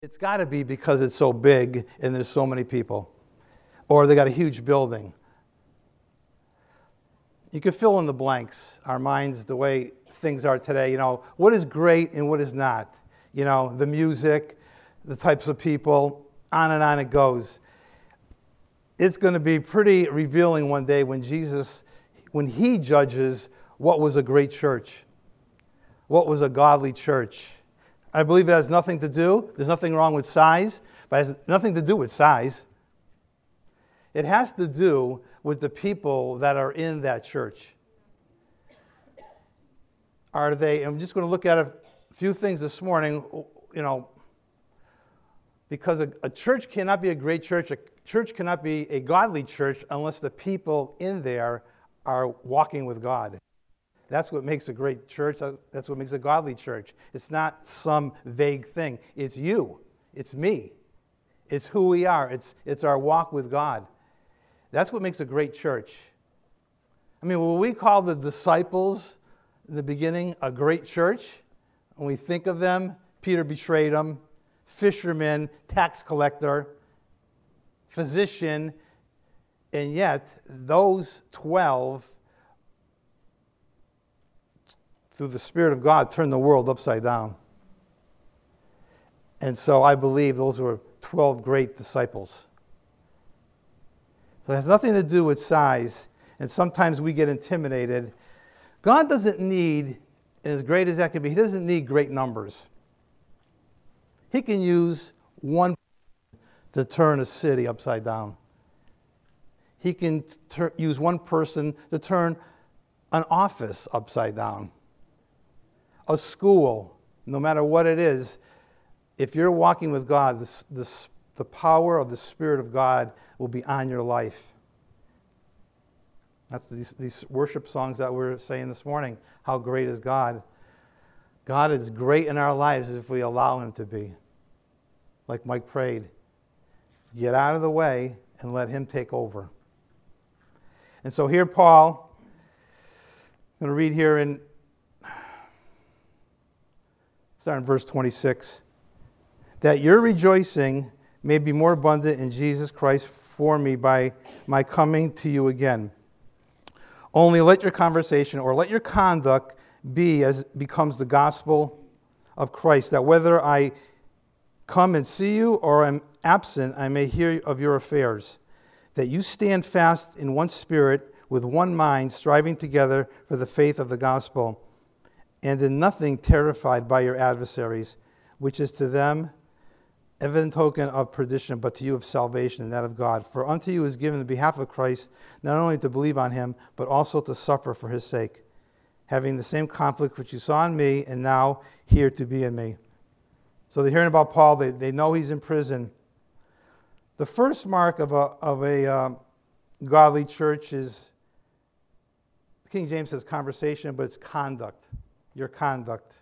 It's got to be because it's so big and there's so many people. Or they got a huge building. You can fill in the blanks, our minds, the way things are today. You know, what is great and what is not? You know, the music, the types of people, on it goes. It's going to be pretty revealing one day when Jesus, when he judges what was a great church, what was a godly church. I believe it has nothing to do. There's nothing wrong with size, but it has nothing to do with size. It has to do with the people that are in that church. Are they, I'm just going to look at a few things this morning, you know, because a church cannot be a great church, a church cannot be a godly church unless the people in there are walking with God. That's what makes a great church. That's what makes a godly church. It's not some vague thing. It's you. It's me. It's who we are. It's our walk with God. That's what makes a great church. I mean, will we call the disciples in the beginning a great church? When we think of them, Peter betrayed them, fisherman, tax collector, physician, and yet those 12 through the Spirit of God, turned the world upside down. And so I believe those were 12 great disciples. So it has nothing to do with size, and sometimes we get intimidated. God doesn't need, and as great as that can be, he doesn't need great numbers. He can use one person to turn a city upside down. He can use one person to turn an office upside down. A school, no matter what it is, if you're walking with God, the power of the Spirit of God will be on your life. That's these worship songs that we're saying this morning. How great is God? God is great in our lives if we allow him to be. Like Mike prayed, get out of the way and let him take over. And so here Paul, I'm going to read here in start in verse 26, that your rejoicing may be more abundant in Jesus Christ for me by my coming to you again. Only let your conversation or let your conduct be as becomes the gospel of Christ, that whether I come and see you or am absent, I may hear of your affairs, that you stand fast in one spirit with one mind, striving together for the faith of the gospel, and in nothing terrified by your adversaries, which is to them evident token of perdition, but to you of salvation and that of God. For unto you is given in behalf of Christ, not only to believe on him, but also to suffer for his sake, having the same conflict which you saw in me and now here to be in me. So they're hearing about Paul. They know he's in prison. The first mark of a godly church is, King James says conversation, but it's conduct. Your conduct.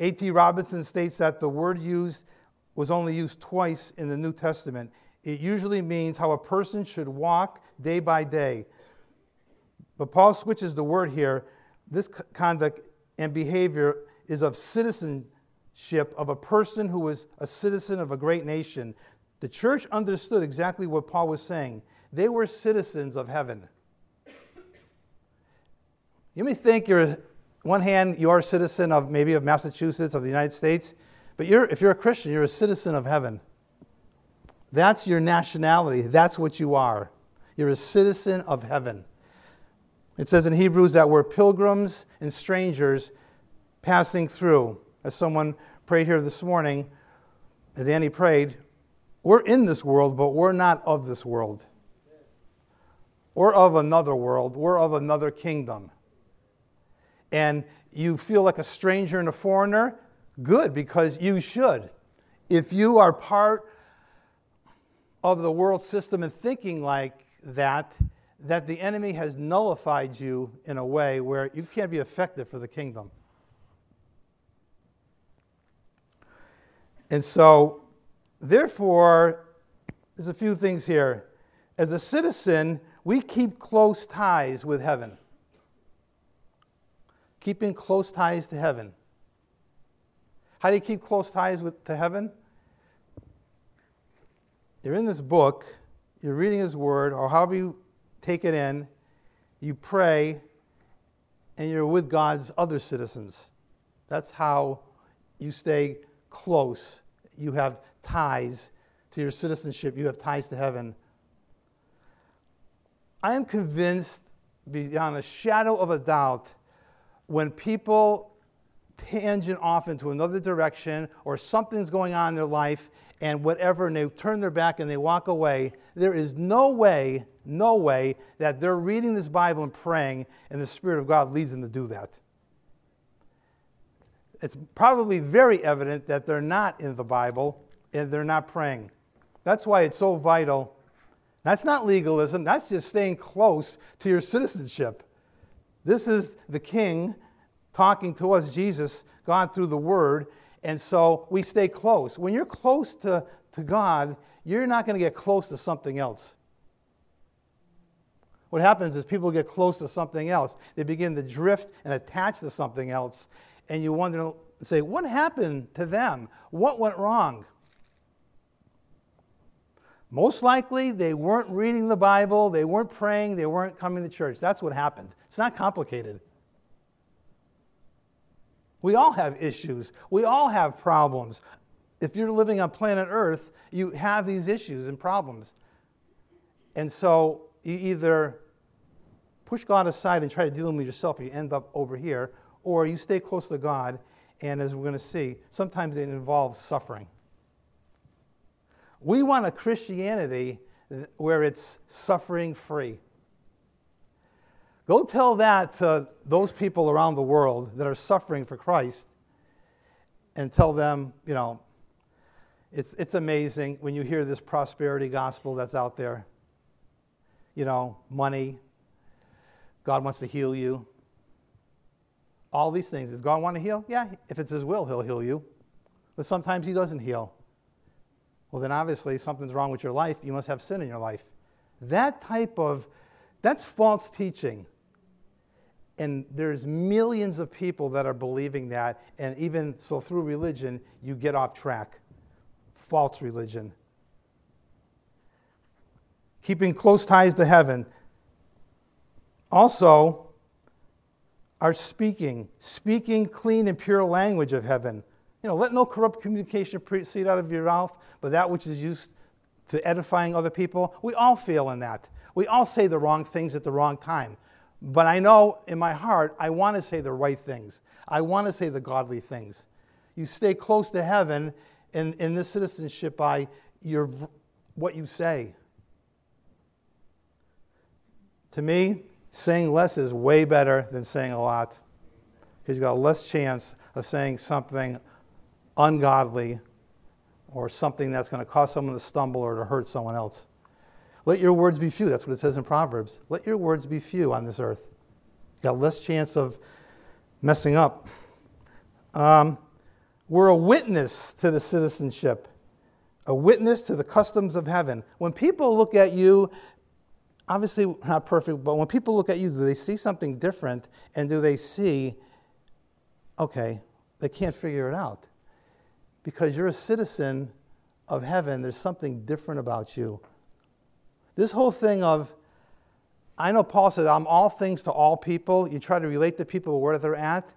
A.T. Robinson states that the word used was only used twice in the New Testament. It usually means how a person should walk day by day. But Paul switches the word here. This conduct and behavior is of citizenship of a person who is a citizen of a great nation. The church understood exactly what Paul was saying. They were citizens of heaven. You may think you're one hand, you're a citizen of maybe of Massachusetts, of the United States, but if you're a Christian, you're a citizen of heaven. That's your nationality. That's what you are. You're a citizen of heaven. It says in Hebrews that we're pilgrims and strangers passing through. As someone prayed here this morning, as Annie prayed, we're in this world, but we're not of this world. We're of another world. We're of another kingdom. And you feel like a stranger and a foreigner, good, because you should. If you are part of the world system and thinking like that the enemy has nullified you in a way where you can't be effective for the kingdom. And so, therefore, there's a few things here. As a citizen, we keep close ties with heaven. Keeping close ties to heaven. How do you keep close ties to heaven? you're in this book, you're reading his word, or however you take it in, you pray, and you're with God's other citizens. That's how you stay close. You have ties to your citizenship. You have ties to heaven. I am convinced beyond a shadow of a doubt when people tangent off into another direction or something's going on in their life and whatever, and they turn their back and they walk away, there is no way that they're reading this Bible and praying and the Spirit of God leads them to do that. It's probably very evident that they're not in the Bible and they're not praying. That's why it's so vital. That's not legalism. That's just staying close to your citizenship. This is the King talking to us, Jesus, God through the Word, and so we stay close. When you're close to God, you're not going to get close to something else. What happens is people get close to something else. They begin to drift and attach to something else, and you wonder, say, what happened to them? What went wrong? Most likely, they weren't reading the Bible, they weren't praying, they weren't coming to church. That's what happened. It's not complicated. We all have issues. We all have problems. If you're living on planet Earth, you have these issues and problems. And so you either push God aside and try to deal with them yourself, you end up over here, or you stay close to God, and as we're going to see, sometimes it involves suffering. We want a Christianity where it's suffering-free. Go tell that to those people around the world that are suffering for Christ and tell them, you know, it's amazing when you hear this prosperity gospel that's out there. You know, money, God wants to heal you. All these things. Does God want to heal? Yeah, if it's His will, He'll heal you. But sometimes He doesn't heal. Well, then obviously something's wrong with your life. You must have sin in your life. That's false teaching. And there's millions of people that are believing that, and even so through religion, you get off track. False religion. Keeping close ties to heaven. Also, our speaking clean and pure language of heaven. You know, let no corrupt communication proceed out of your mouth, but that which is used to edifying other people. We all fail in that. We all say the wrong things at the wrong time. But I know in my heart, I want to say the right things. I want to say the godly things. You stay close to heaven in this citizenship by what you say. To me, saying less is way better than saying a lot, because you've got less chance of saying something ungodly or something that's going to cause someone to stumble or to hurt someone else. Let your words be few. That's what it says in Proverbs. Let your words be few on this earth. You've got less chance of messing up. We're a witness to the citizenship, a witness to the customs of heaven. When people look at you, obviously not perfect, but when people look at you, do they see something different? And do they see, okay, they can't figure it out? Because you're a citizen of heaven, there's something different about you. This whole thing of, I know Paul said, I'm all things to all people. You try to relate to people where they're at.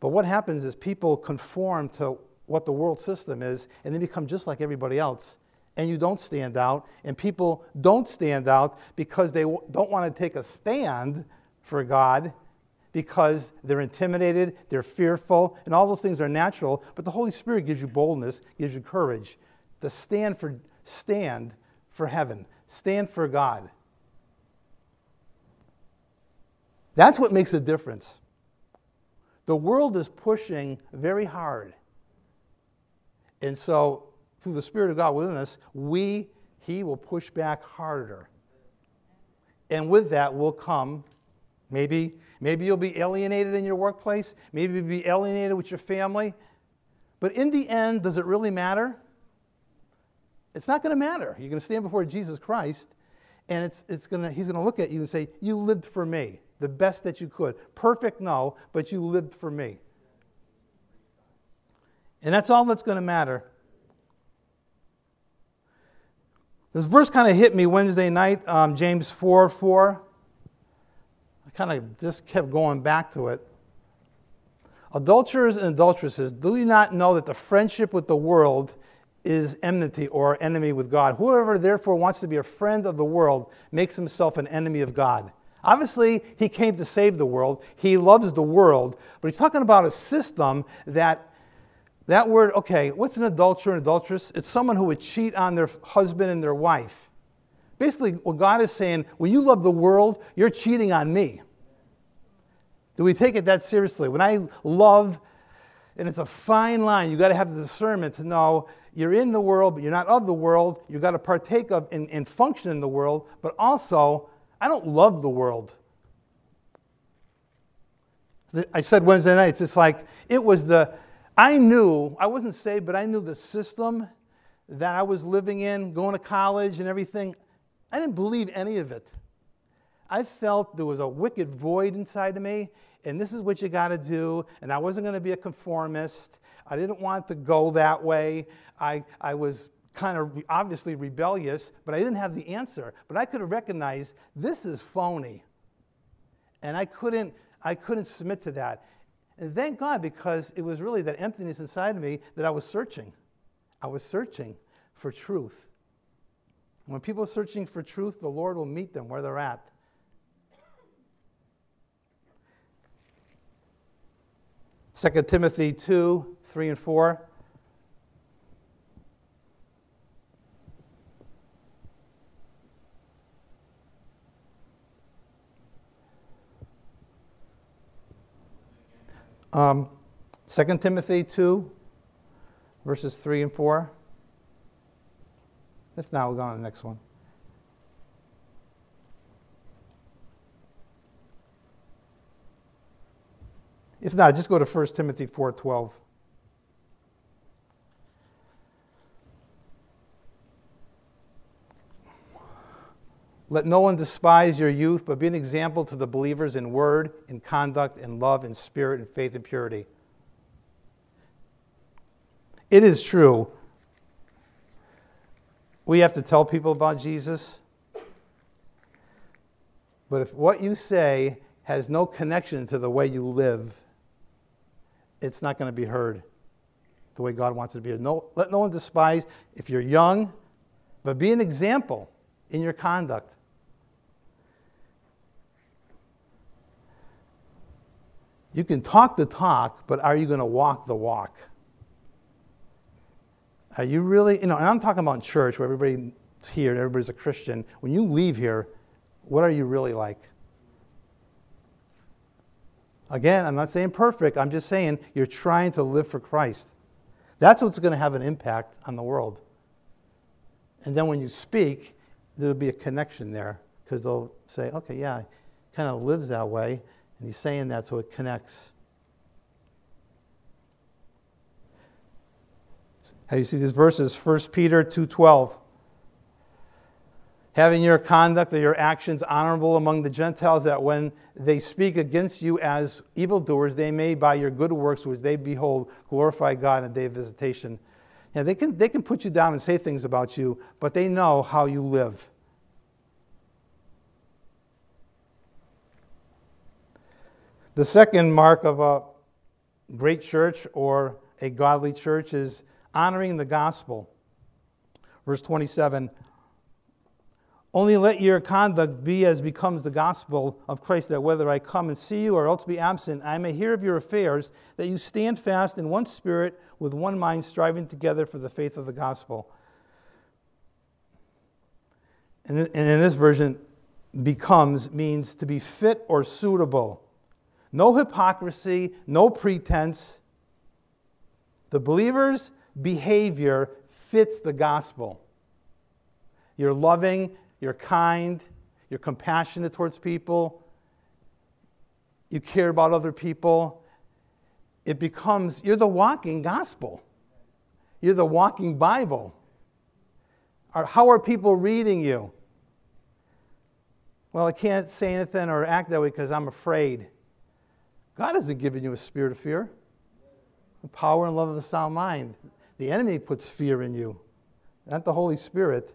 But what happens is people conform to what the world system is, and they become just like everybody else. And you don't stand out. And people don't stand out because they don't want to take a stand for God, because they're intimidated, they're fearful, and all those things are natural. But the Holy Spirit gives you boldness, gives you courage to stand for heaven, stand for God. That's what makes a difference. The world is pushing very hard. And so, through the Spirit of God within us, He will push back harder. And with that will come, maybe you'll be alienated in your workplace. Maybe you'll be alienated with your family. But in the end, does it really matter? It's not going to matter. You're going to stand before Jesus Christ, and He's going to look at you and say, you lived for me, the best that you could. Perfect, no, but you lived for me. And that's all that's going to matter. This verse kind of hit me Wednesday night, James 4:4. I kind of just kept going back to it. Adulterers and adulteresses, do you not know that the friendship with the world is enmity or enemy with God? Whoever therefore wants to be a friend of the world makes himself an enemy of God. Obviously, he came to save the world. He loves the world. But he's talking about a system that word, okay, what's an adulterer and adulteress? It's someone who would cheat on their husband and their wife. Basically, what God is saying, when you love the world, you're cheating on me. Do we take it that seriously? When I love, and it's a fine line, you've got to have the discernment to know you're in the world, but you're not of the world. You've got to partake of and function in the world, but also, I don't love the world. I said Wednesday nights, it's like, it was I wasn't saved, but I knew the system that I was living in, going to college and everything. I didn't believe any of it. I felt there was a wicked void inside of me, and this is what you got to do, and I wasn't going to be a conformist. I didn't want to go that way. I was kind of obviously rebellious, but I didn't have the answer. But I could recognize this is phony, and I couldn't submit to that. And thank God, because it was really that emptiness inside of me that I was searching. I was searching for truth. When people are searching for truth, the Lord will meet them where they're at. Second Timothy 2:3-4. Second Timothy 2, verses 3-4. If not, we'll go on to the next one. If not, just go to 1 Timothy 4:12. Let no one despise your youth, but be an example to the believers in word, in conduct, in love, in spirit, in faith, and purity. It is true. We have to tell people about Jesus. But if what you say has no connection to the way you live, it's not going to be heard the way God wants it to be heard. No, let no one despise if you're young, but be an example in your conduct. You can talk the talk, but are you going to walk the walk? Are you really, and I'm talking about in church where everybody's here and everybody's a Christian. When you leave here, what are you really like? Again, I'm not saying perfect. I'm just saying you're trying to live for Christ. That's what's going to have an impact on the world. And then when you speak, there'll be a connection there because they'll say, okay, yeah, kind of lives that way, and he's saying that so it connects. How you see these verses, 1 Peter 2:12. Having your conduct or your actions honorable among the Gentiles, that when they speak against you as evildoers, they may by your good works which they behold glorify God in the day of visitation. Yeah, they can put you down and say things about you, but they know how you live. The second mark of a great church or a godly church is honoring the gospel. Verse 27, only let your conduct be as becomes the gospel of Christ, that whether I come and see you or else be absent, I may hear of your affairs, that you stand fast in one spirit, with one mind, striving together for the faith of the gospel. And in this version, becomes means to be fit or suitable. No hypocrisy, no pretense. The believer's behavior fits the gospel. You're loving, you're kind, you're compassionate towards people, you care about other people. It becomes, you're the walking gospel. You're the walking Bible. Or how are people reading you? Well, I can't say anything or act that way because I'm afraid. God hasn't given you a spirit of fear. The power and love of the sound mind. The enemy puts fear in you, not the Holy Spirit.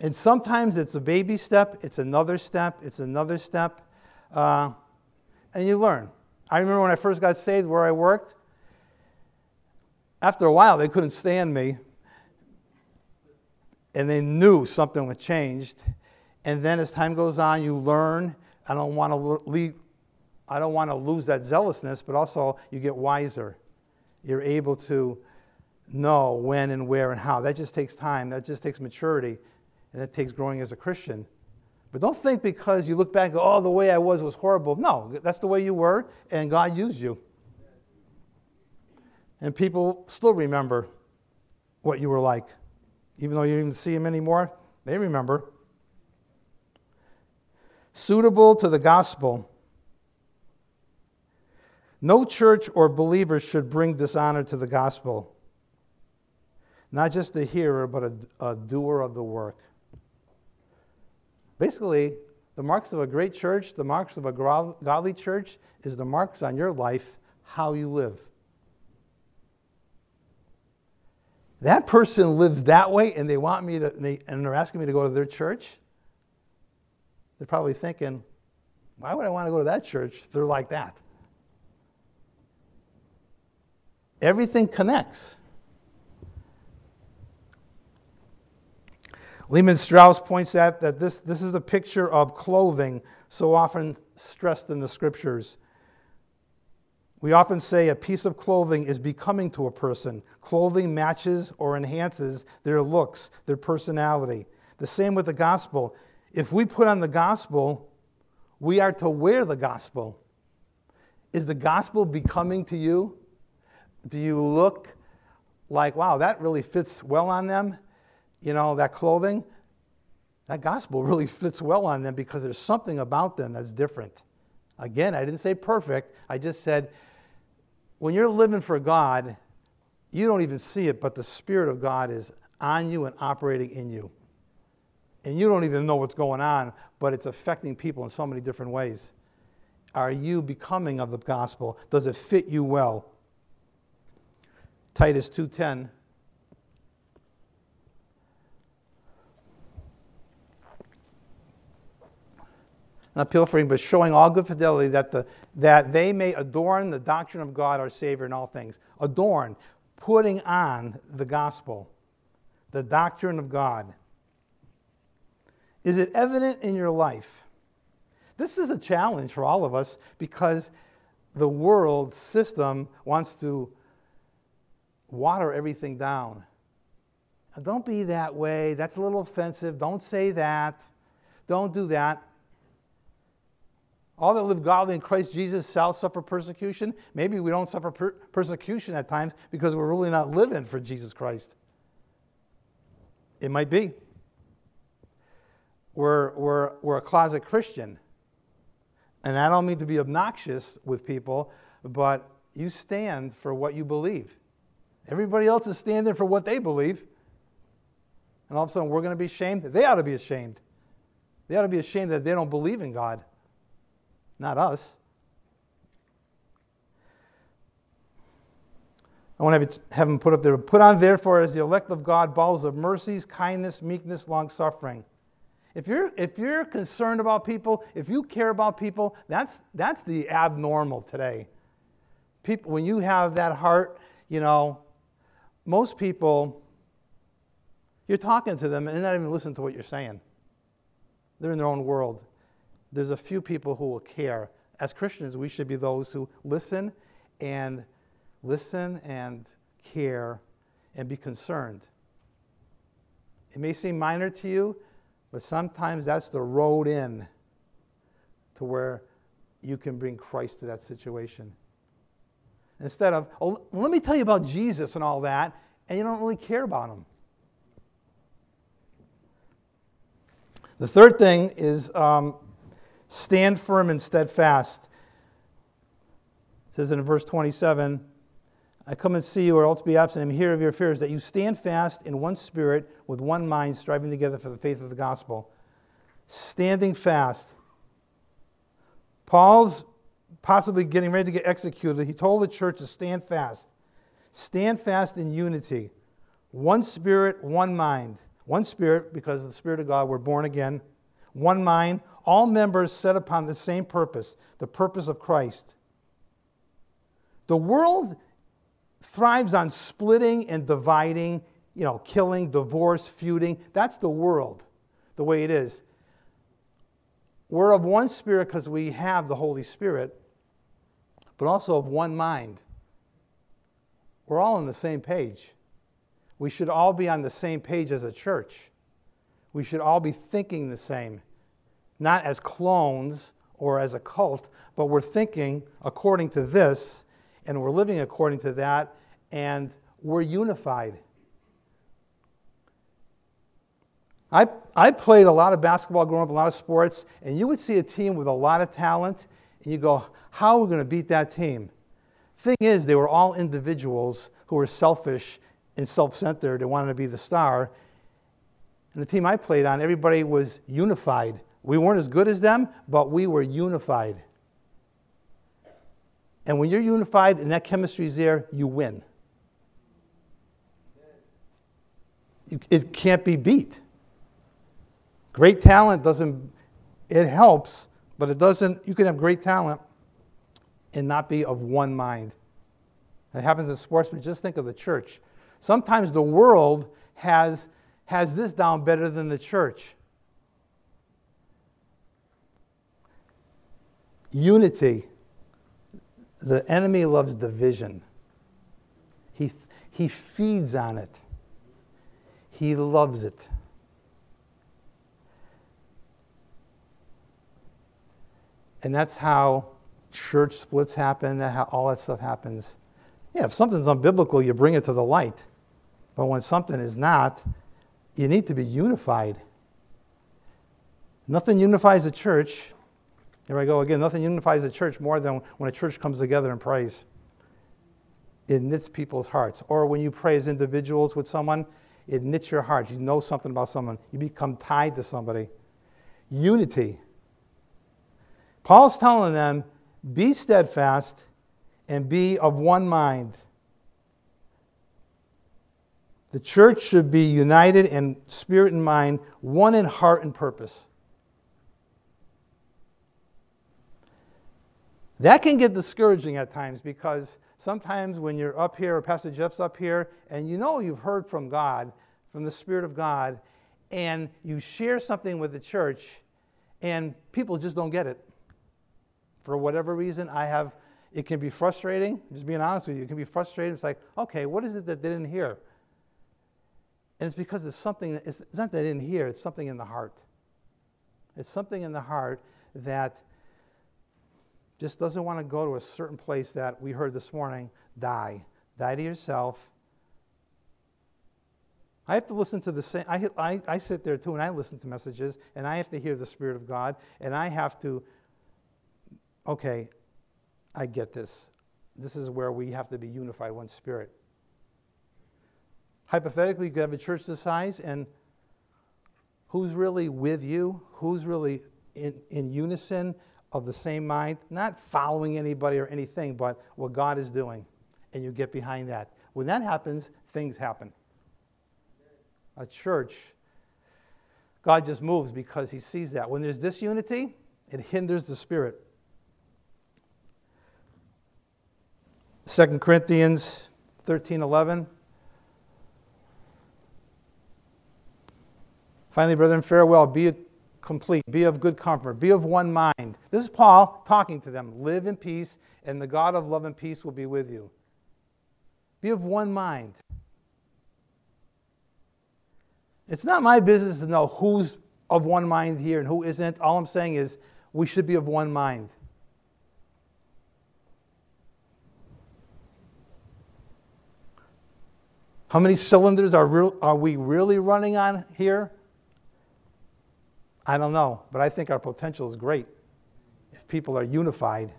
And sometimes it's a baby step, it's another step, and you learn. I remember when I first got saved where I worked, after a while they couldn't stand me, and they knew something was changed. And then as time goes on, you learn. I don't want to lose that zealousness, but also you get wiser. You're able to know when and where and how. That just takes time. That just takes maturity. And it takes growing as a Christian. But don't think because you look back and go, oh, the way I was horrible. No, that's the way you were, and God used you. And people still remember what you were like. Even though you don't even see them anymore, they remember. Suitable to the gospel. No church or believer should bring dishonor to the gospel. Not just a hearer, but a doer of the work. Basically, the marks of a great church, the marks of a godly church, is the marks on your life, how you live. That person lives that way, and they want me to, and they're asking me to go to their church. They're probably thinking, why would I want to go to that church if they're like that? Everything connects. Lehman Strauss points out that this is a picture of clothing so often stressed in the scriptures. We often say a piece of clothing is becoming to a person. Clothing matches or enhances their looks, their personality. The same with the gospel. If we put on the gospel, we are to wear the gospel. Is the gospel becoming to you? Do you look like, wow, that really fits well on them? You know, that clothing, that gospel really fits well on them because there's something about them that's different. Again, I didn't say perfect. I just said, when you're living for God, you don't even see it, but the Spirit of God is on you and operating in you. And you don't even know what's going on, but it's affecting people in so many different ways. Are you becoming of the gospel? Does it fit you well? Titus 2:10. Not pilfering, but showing all good fidelity, that they may adorn the doctrine of God our Savior in all things. Adorn, putting on the gospel, the doctrine of God. Is it evident in your life? This is a challenge for all of us because the world system wants to water everything down. Now, don't be that way. That's a little offensive. Don't say that. Don't do that. All that live godly in Christ Jesus shall suffer persecution. Maybe we don't suffer persecution at times because we're really not living for Jesus Christ. It might be. We're a closet Christian. And I don't mean to be obnoxious with people, but you stand for what you believe. Everybody else is standing for what they believe. And all of a sudden we're going to be ashamed. They ought to be ashamed. They ought to be ashamed that they don't believe in God. Not us. I want to have him put up there. Put on, therefore, as the elect of God, bowels of mercies, kindness, meekness, long-suffering. If you're concerned about people, if you care about people, that's the abnormal today. People, when you have that heart, you know, most people, you're talking to them and they're not even listening to what you're saying. They're in their own world. There's a few people who will care. As Christians, we should be those who listen and care and be concerned. It may seem minor to you, but sometimes that's the road in to where you can bring Christ to that situation. Instead of, oh, let me tell you about Jesus and all that, and you don't really care about him. The third thing is... stand firm and steadfast. It says in verse 27, I come and see you, or else be absent, and hear of your fears, that you stand fast in one spirit, with one mind, striving together for the faith of the gospel. Standing fast. Paul's possibly getting ready to get executed. He told the church to stand fast. Stand fast in unity. One spirit, one mind. One spirit, because of the Spirit of God, we're born again. One mind, all members set upon the same purpose, the purpose of Christ. The world thrives on splitting and dividing, killing, divorce, feuding. That's the world, the way it is. We're of one spirit because we have the Holy Spirit, but also of one mind. We're all on the same page. We should all be on the same page as a church. We should all be thinking the same, not as clones or as a cult, but we're thinking according to this, and we're living according to that, and we're unified. I played a lot of basketball growing up, a lot of sports, and you would see a team with a lot of talent, and you go, how are we going to beat that team? Thing is, they were all individuals who were selfish and self-centered and wanted to be the star. And the team I played on, everybody was unified. We weren't as good as them, but we were unified. And when you're unified and that chemistry's there, you win. It can't be beat. Great talent doesn't, it helps, but it doesn't, you can have great talent and not be of one mind. It happens in sports, but just think of the church. Sometimes the world has this down better than the church. Unity. The enemy loves division. He feeds on it. He loves it. And that's how church splits happen, that's how all that stuff happens. Yeah, if something's unbiblical, you bring it to the light. But when something is not, you need to be unified. Nothing unifies a church. Here I go again. Nothing unifies a church more than when a church comes together and prays. It knits people's hearts. Or when you pray as individuals with someone, it knits your heart. You know something about someone. You become tied to somebody. Unity. Paul's telling them, be steadfast and be of one mind. The church should be united in spirit and mind, one in heart and purpose. That can get discouraging at times, because sometimes when you're up here, or Pastor Jeff's up here, and you've heard from God, from the Spirit of God, and you share something with the church, and people just don't get it. For whatever reason, it can be frustrating. Just being honest with you, it can be frustrating. It's like, okay, what is it that they didn't hear? And it's because it's something, it's not that they didn't hear, it's something in the heart. It's something in the heart that just doesn't want to go to a certain place that we heard this morning. Die. Die to yourself. I have to listen to the same. I sit there too, and I listen to messages, and I have to hear the Spirit of God, and I have to, okay, I get this. This is where we have to be unified, one spirit. Hypothetically, you could have a church this size, and who's really with you? Who's really in unison? Of the same mind, not following anybody or anything, but what God is doing, and you get behind that. When that happens, things happen. A church, God just moves because he sees that. When there's disunity, it hinders the Spirit. 2 Corinthians 13:11. Finally, brethren, farewell. Be complete, be of good comfort, be of one mind. This is Paul talking to them. Live in peace, and the God of love and peace will be with you. Be of one mind. It's not my business to know who's of one mind here and who isn't. All I'm saying is we should be of one mind. How many cylinders are we really running on here? I don't know, but I think our potential is great if people are unified.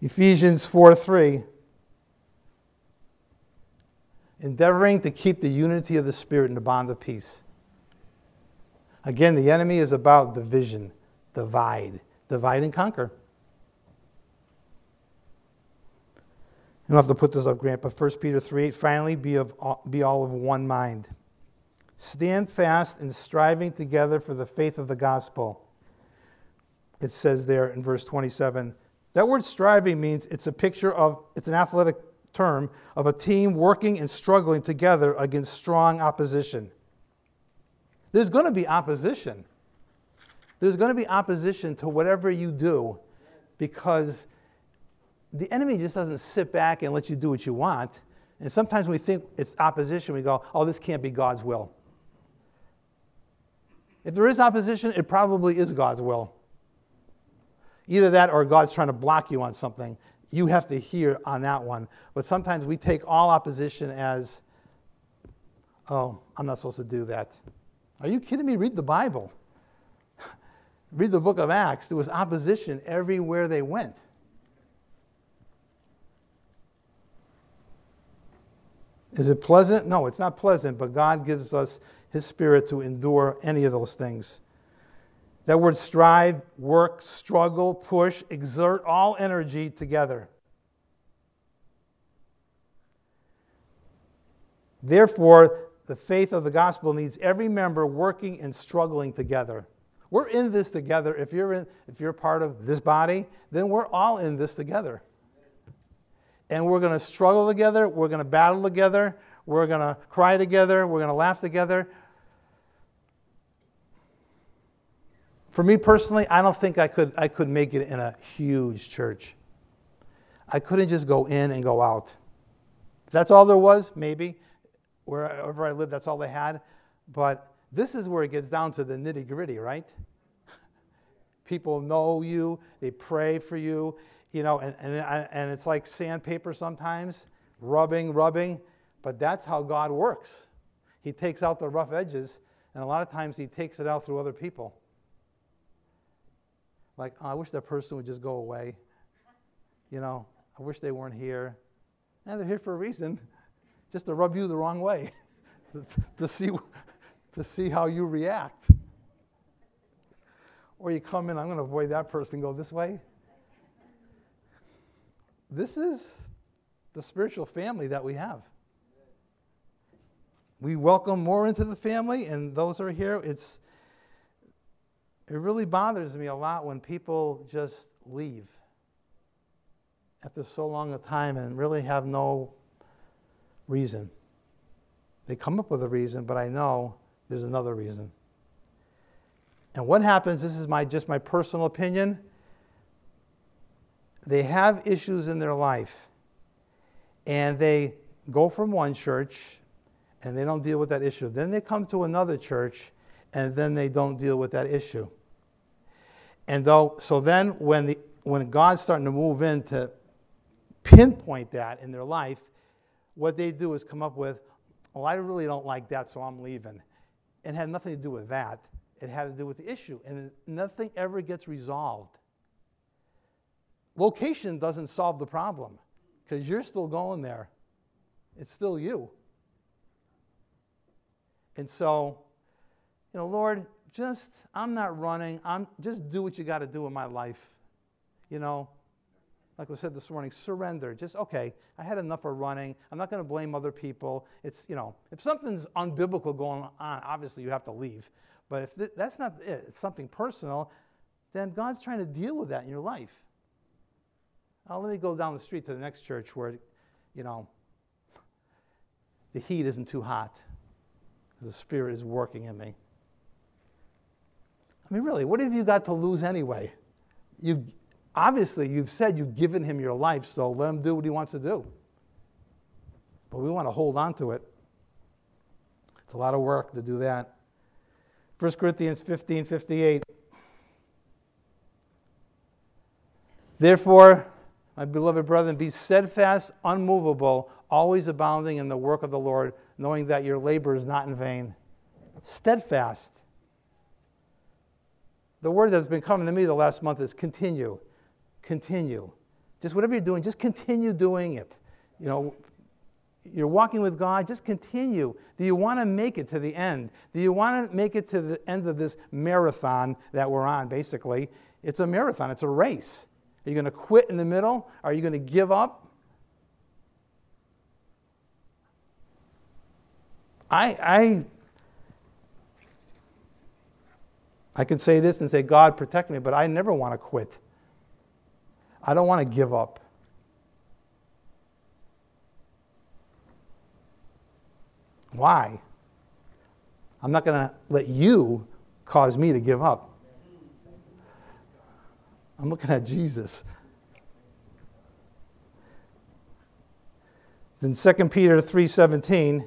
Ephesians 4:3, endeavoring to keep the unity of the Spirit in the bond of peace. Again, the enemy is about division, divide and conquer. don't have to put this up, Grant, but 1 Peter 3:8, finally, be all of one mind. Stand fast in striving together for the faith of the gospel. It says there in verse 27. That word striving means it's an athletic term of a team working and struggling together against strong opposition. There's going to be opposition. There's going to be opposition to whatever you do, because the enemy just doesn't sit back and let you do what you want. And sometimes when we think it's opposition, we go, oh, this can't be God's will. If there is opposition, it probably is God's will. Either that or God's trying to block you on something. You have to hear on that one. But sometimes we take all opposition as, oh, I'm not supposed to do that. Are you kidding me? Read the Bible. Read the book of Acts. There was opposition everywhere they went. Is it pleasant? No, it's not pleasant, but God gives us His Spirit to endure any of those things. That word strive, work, struggle, push, exert all energy together. Therefore, the faith of the gospel needs every member working and struggling together. We're in this together. If you're part of this body, then we're all in this together. And we're going to struggle together. We're going to battle together. We're going to cry together. We're going to laugh together. For me personally, I don't think I could make it in a huge church. I couldn't just go in and go out. If that's all there was, maybe. Wherever I lived, that's all they had. But this is where it gets down to the nitty-gritty, right? People know you. They pray for you. You know, and it's like sandpaper sometimes, rubbing. But that's how God works. He takes out the rough edges, and a lot of times He takes it out through other people. Like, oh, I wish that person would just go away. You know, I wish they weren't here. And they're here for a reason, just to rub you the wrong way, to see how you react. Or you come in, I'm going to avoid that person, go this way. This is the spiritual family that we have. We welcome more into the family, and those who are here, It really bothers me a lot when people just leave after so long a time and really have no reason. They come up with a reason, but I know there's another reason. And what happens, this is just my personal opinion, they have issues in their life, and they go from one church, and they don't deal with that issue. Then they come to another church, and then they don't deal with that issue. And when God's starting to move in to pinpoint that in their life, what they do is come up with, "Oh, I really don't like that, so I'm leaving." It had nothing to do with that. It had to do with the issue, and nothing ever gets resolved. Location doesn't solve the problem, because you're still going there. It's still you. And so, you know, Lord, I'm not running. Just do what you got to do in my life. You know, like we said this morning, surrender. Just, okay, I had enough of running. I'm not going to blame other people. It's, you know, if something's unbiblical going on, obviously you have to leave. But if that's not it, it's something personal, then God's trying to deal with that in your life. Oh, let me go down the street to the next church where, you know, the heat isn't too hot. The Spirit is working in me. I mean, really, what have you got to lose anyway? You've said you've given Him your life, so let Him do what He wants to do. But we want to hold on to it. It's a lot of work to do that. 1 Corinthians 15:58. Therefore, my beloved brethren, be steadfast, unmovable, always abounding in the work of the Lord, knowing that your labor is not in vain. Steadfast. The word that's been coming to me the last month is continue. Continue. Just whatever you're doing, just continue doing it. You know, you're walking with God, just continue. Do you want to make it to the end? Do you want to make it to the end of this marathon that we're on, basically? It's a marathon. It's a race. Are you going to quit in the middle? Are you going to give up? I could say this and say, God, protect me, but I never want to quit. I don't want to give up. Why? I'm not going to let you cause me to give up. I'm looking at Jesus. Then 2 Peter 3:17.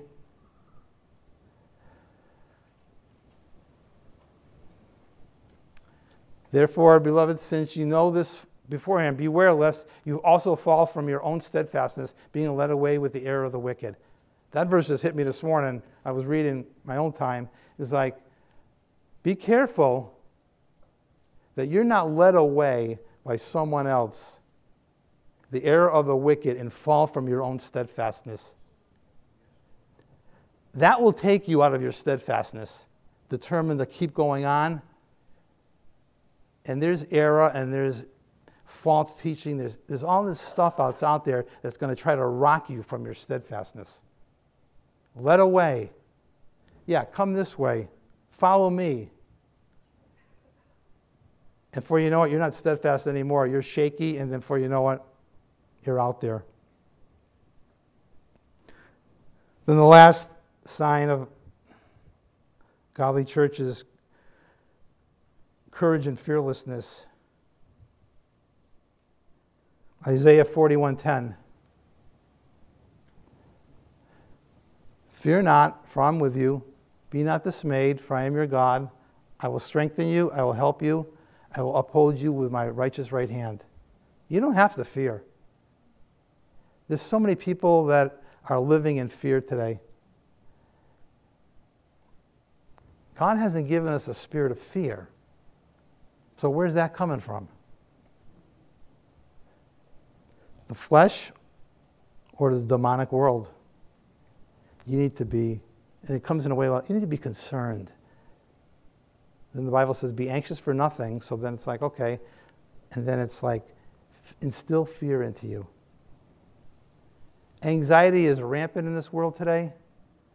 Therefore, beloved, since you know this beforehand, beware lest you also fall from your own steadfastness, being led away with the error of the wicked. That verse just hit me this morning. I was reading my own time. It's like, be careful that you're not led away by someone else, the error of the wicked, and fall from your own steadfastness. That will take you out of your steadfastness, determined to keep going on. And there's error, and there's false teaching. There's all this stuff that's out there that's going to try to rock you from your steadfastness. Led away. Yeah, come this way. Follow me. And for you know what, you're not steadfast anymore. You're shaky, and then for you know what, you're out there. Then the last sign of godly church is courage and fearlessness. Isaiah 41:10. Fear not, for I am with you. Be not dismayed, for I am your God. I will strengthen you. I will help you. I will uphold you with my righteous right hand. You don't have to fear. There's so many people that are living in fear today. God hasn't given us a spirit of fear. So where's that coming from? The flesh or the demonic world? You need to be, and it comes in a way like, you need to be concerned. Then the Bible says, be anxious for nothing. So then it's like, okay. And then it's like, instill fear into you. Anxiety is rampant in this world today.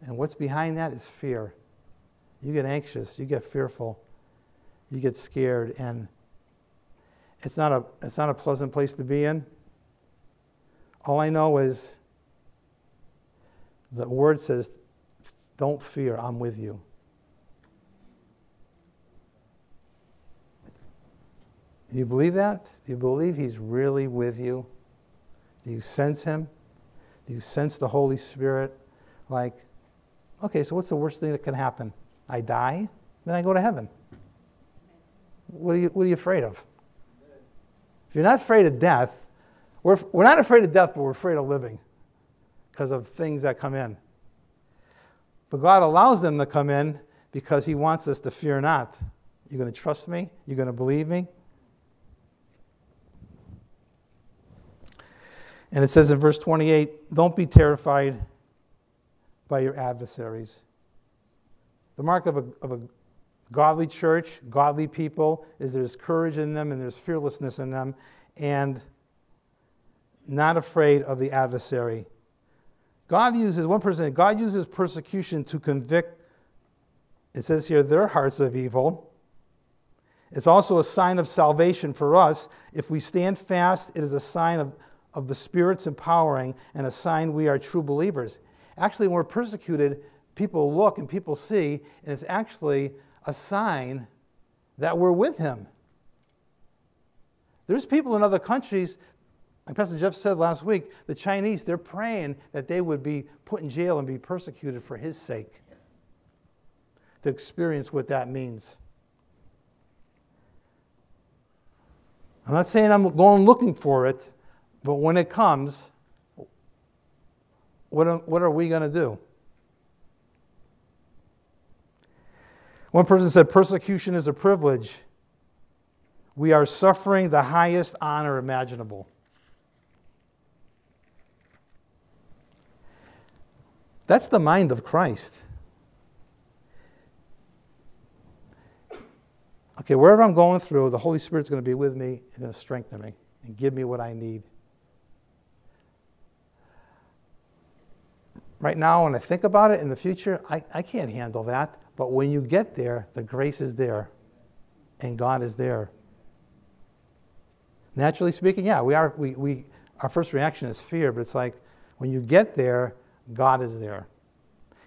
And what's behind that is fear. You get anxious, you get fearful, you get scared, and it's not a pleasant place to be in. All I know is the word says, don't fear, I'm with you. Do you believe that? Do you believe he's really with you? Do you sense him? Do you sense the Holy Spirit? Like, okay, so what's the worst thing that can happen? I die, then I go to heaven. What are you afraid of? If you're not afraid of death, we're not afraid of death, but we're afraid of living because of things that come in. But God allows them to come in because he wants us to fear not. You're going to trust me? You're going to believe me? And it says in verse 28, don't be terrified by your adversaries. The mark of a godly church, godly people, is there's courage in them and there's fearlessness in them, and not afraid of the adversary. God uses persecution to convict, it says here, their hearts of evil. It's also a sign of salvation for us. If we stand fast, it is a sign of the Spirit's empowering and a sign we are true believers. Actually, when we're persecuted, people look and people see, and it's actually a sign that we're with him. There's people in other countries, like Pastor Jeff said last week, the Chinese, they're praying that they would be put in jail and be persecuted for his sake, to experience what that means. I'm not saying I'm going looking for it, but when it comes, what are we going to do? One person said, persecution is a privilege. We are suffering the highest honor imaginable. That's the mind of Christ. Okay, wherever I'm going through, the Holy Spirit's going to be with me and going to strengthen me and give me what I need. Right now, when I think about it in the future, I can't handle that. But when you get there, the grace is there, and God is there. Naturally speaking, yeah, we our first reaction is fear, but it's like when you get there, God is there.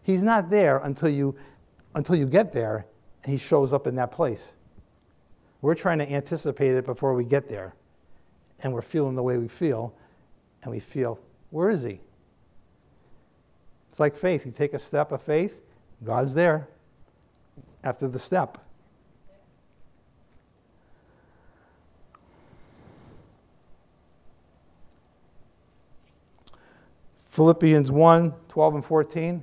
He's not there until you get there, and He shows up in that place. We're trying to anticipate it before we get there, and we're feeling the way we feel, and we feel, where is He? It's like faith. You take a step of faith, God's there after the step. Philippians 1:12-14.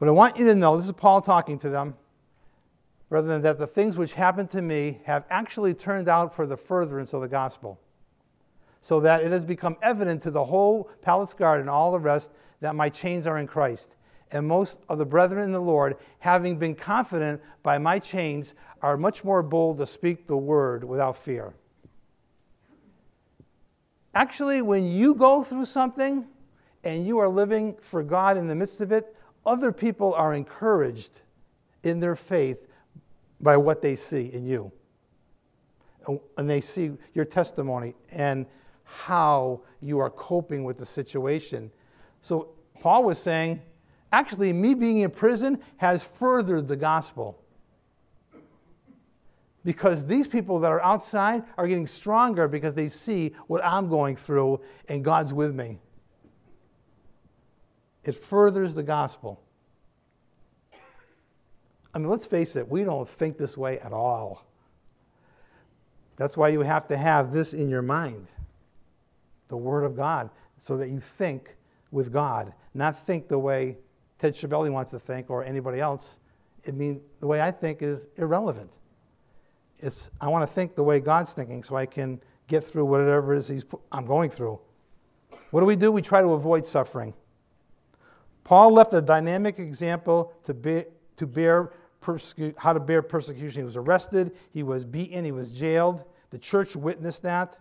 But I want you to know, this is Paul talking to them, brethren, that the things which happened to me have actually turned out for the furtherance of the gospel, so that it has become evident to the whole Palace Guard and all the rest that my chains are in Christ. And most of the brethren in the Lord, having been confident by my chains, are much more bold to speak the word without fear. Actually, when you go through something and you are living for God in the midst of it, other people are encouraged in their faith by what they see in you. And they see your testimony and how you are coping with the situation. So Paul was saying, actually, me being in prison has furthered the gospel, because these people that are outside are getting stronger because they see what I'm going through and God's with me. It furthers the gospel. I mean, let's face it, we don't think this way at all. That's why you have to have this in your mind, the Word of God, so that you think with God, not think the way Ted Schiavelli wants to think or anybody else. I mean, the way I think is irrelevant. I want to think the way God's thinking so I can get through whatever it is I'm going through. What do? We try to avoid suffering. Paul left a dynamic example how to bear persecution. He was arrested, he was beaten, he was jailed. The church witnessed that.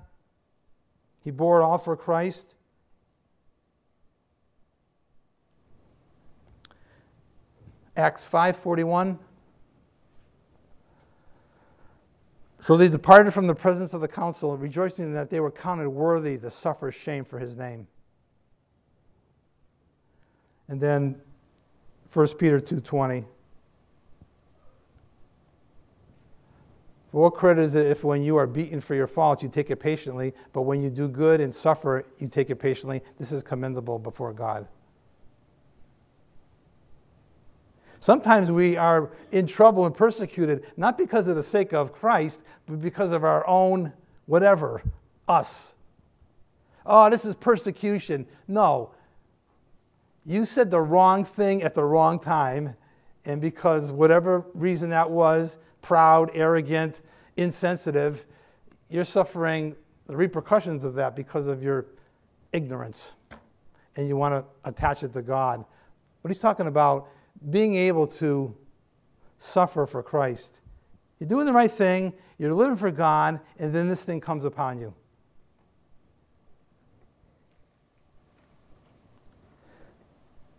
He bore it all for Christ. Acts 5:41. So they departed from the presence of the council, rejoicing that they were counted worthy to suffer shame for His name. And then 1 Peter 2:20. What credit is it if when you are beaten for your faults, you take it patiently, but when you do good and suffer, you take it patiently? This is commendable before God. Sometimes we are in trouble and persecuted, not because of the sake of Christ, but because of our own whatever, us. Oh, this is persecution. No. You said the wrong thing at the wrong time, and because whatever reason that was, proud, arrogant, insensitive, you're suffering the repercussions of that because of your ignorance, and you want to attach it to God. But he's talking about being able to suffer for Christ. You're doing the right thing, you're living for God, and then this thing comes upon you.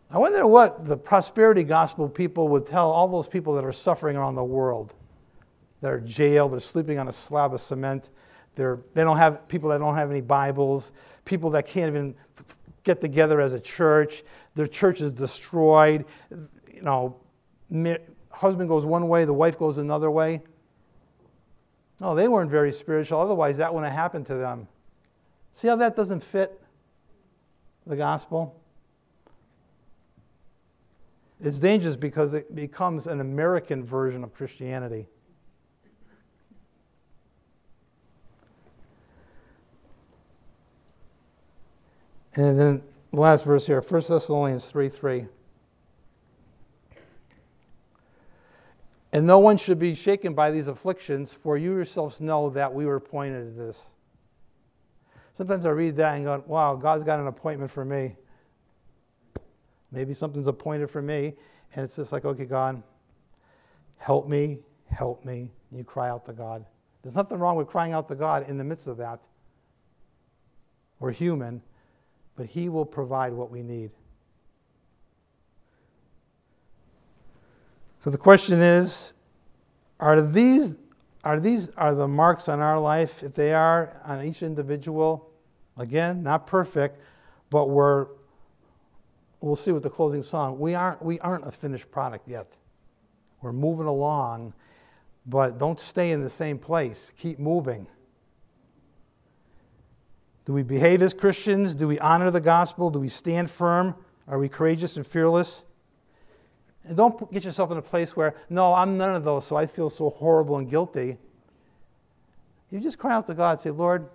I wonder what the prosperity gospel people would tell all those people that are suffering around the world. They're jailed, they're sleeping on a slab of cement, they don't have people that don't have any Bibles, people that can't even get together as a church, their church is destroyed, you know, husband goes one way, the wife goes another way. No, they weren't very spiritual, otherwise that wouldn't have happened to them. See how that doesn't fit the gospel? It's dangerous because it becomes an American version of Christianity. And then the last verse here, 1 Thessalonians 3:3. And no one should be shaken by these afflictions, for you yourselves know that we were appointed to this. Sometimes I read that and go, wow, God's got an appointment for me. Maybe something's appointed for me, and it's just like, okay, God, help me, help me. And you cry out to God. There's nothing wrong with crying out to God in the midst of that. We're human. but He will provide what we need. So the question is, are the marks on our life, if they are on each individual, again, not perfect, but we'll see with the closing song, we aren't a finished product yet. We're moving along, but don't stay in the same place. Keep moving. Do we behave as Christians? Do we honor the gospel? Do we stand firm? Are we courageous and fearless? And don't get yourself in a place where, no, I'm none of those, so I feel so horrible and guilty. You just cry out to God and say, Lord,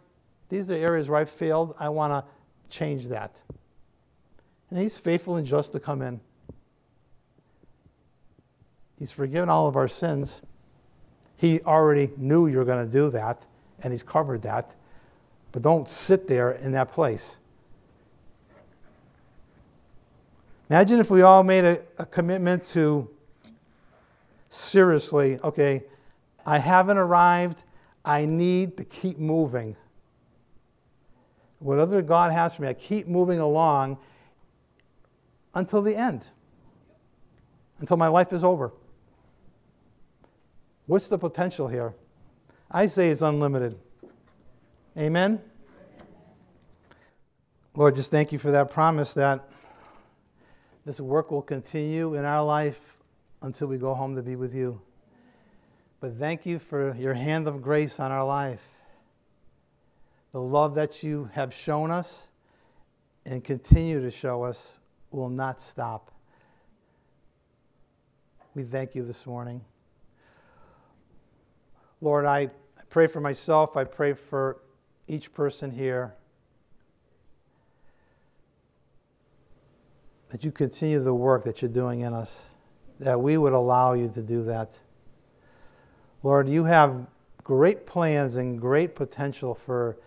these are areas where I've failed. I want to change that. And He's faithful and just to come in. He's forgiven all of our sins. He already knew you were going to do that, and He's covered that. But don't sit there in that place. Imagine if we all made a commitment to seriously, okay, I haven't arrived. I need to keep moving. Whatever God has for me, I keep moving along until the end, until my life is over. What's the potential here? I say it's unlimited. Amen? Lord, just thank You for that promise that this work will continue in our life until we go home to be with You. But thank You for Your hand of grace on our life, the love that You have shown us and continue to show us will not stop. We thank You this morning. Lord, I pray for myself. I pray for each person here that You continue the work that You're doing in us, that we would allow You to do that. Lord, You have great plans and great potential for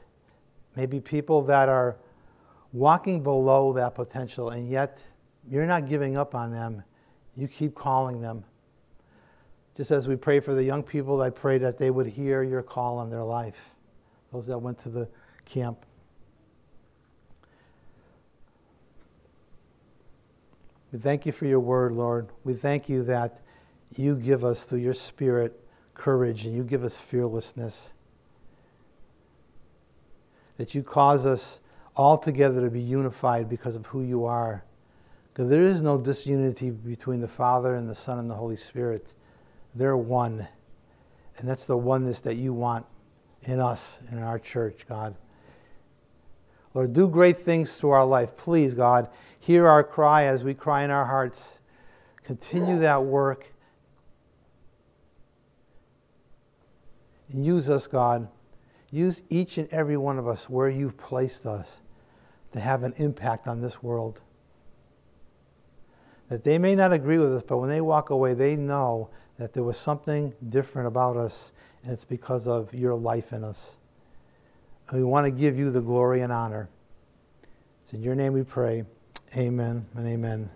maybe people that are walking below that potential, and yet You're not giving up on them. You keep calling them. Just as we pray for the young people, I pray that they would hear Your call on their life, those that went to the camp. We thank You for Your word, Lord. We thank You that You give us through Your Spirit courage and You give us fearlessness, that You cause us all together to be unified because of who You are. Because there is no disunity between the Father and the Son and the Holy Spirit. They're one. And that's the oneness that You want in us, in our church, God. Lord, do great things through our life. Please, God, hear our cry as we cry in our hearts. Continue that work. And use us, God. Use each and every one of us where You've placed us to have an impact on this world. That they may not agree with us, but when they walk away, they know that there was something different about us, and it's because of Your life in us. And we want to give You the glory and honor. It's in Your name we pray. Amen and amen.